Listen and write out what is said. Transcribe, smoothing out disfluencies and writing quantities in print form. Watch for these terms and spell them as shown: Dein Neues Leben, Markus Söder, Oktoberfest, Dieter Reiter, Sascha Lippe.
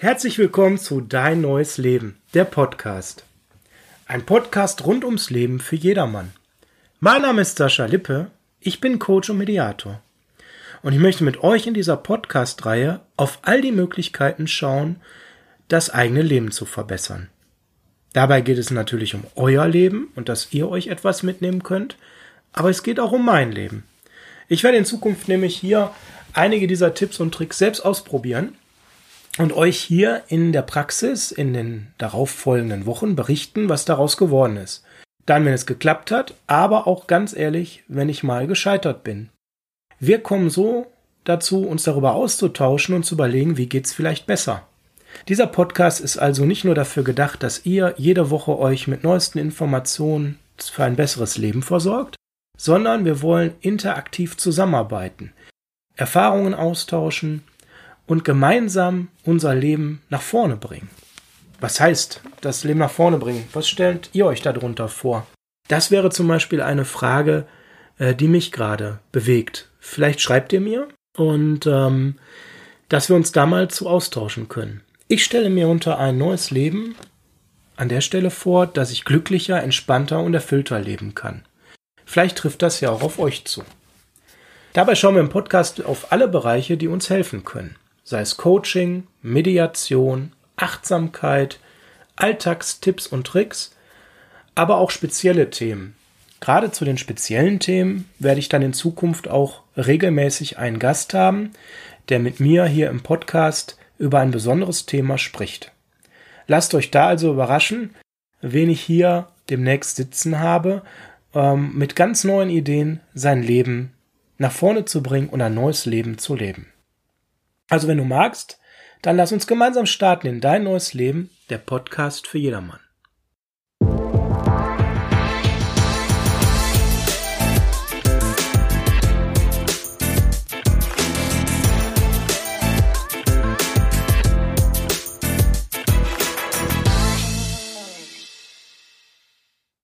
Herzlich willkommen zu Dein Neues Leben, der Podcast. Ein Podcast rund ums Leben für jedermann. Mein Name ist Sascha Lippe, ich bin Coach und Mediator. Und ich möchte mit euch in dieser Podcast-Reihe auf all die Möglichkeiten schauen, das eigene Leben zu verbessern. Dabei geht es natürlich um euer Leben und dass ihr euch etwas mitnehmen könnt, aber es geht auch um mein Leben. Ich werde in Zukunft nämlich hier einige dieser Tipps und Tricks selbst ausprobieren und euch hier in der Praxis in den darauffolgenden Wochen berichten, was daraus geworden ist. Dann, wenn es geklappt hat, aber auch ganz ehrlich, wenn ich mal gescheitert bin. Wir kommen so dazu, uns darüber auszutauschen und zu überlegen, wie geht's vielleicht besser. Dieser Podcast ist also nicht nur dafür gedacht, dass ihr jede Woche euch mit neuesten Informationen für ein besseres Leben versorgt, sondern wir wollen interaktiv zusammenarbeiten, Erfahrungen austauschen und gemeinsam unser Leben nach vorne bringen. Was heißt das Leben nach vorne bringen? Was stellt ihr euch darunter vor? Das wäre zum Beispiel eine Frage, die mich gerade bewegt. Vielleicht schreibt ihr mir und dass wir uns da mal zu austauschen können. Ich stelle mir unter ein neues Leben an der Stelle vor, dass ich glücklicher, entspannter und erfüllter leben kann. Vielleicht trifft das ja auch auf euch zu. Dabei schauen wir im Podcast auf alle Bereiche, die uns helfen können. Sei es Coaching, Mediation, Achtsamkeit, Alltagstipps und Tricks, aber auch spezielle Themen. Gerade zu den speziellen Themen werde ich dann in Zukunft auch regelmäßig einen Gast haben, der mit mir hier im Podcast über ein besonderes Thema spricht. Lasst euch da also überraschen, wen ich hier demnächst sitzen habe, mit ganz neuen Ideen sein Leben nach vorne zu bringen und ein neues Leben zu leben. Also wenn du magst, dann lass uns gemeinsam starten in Dein Neues Leben, der Podcast für jedermann.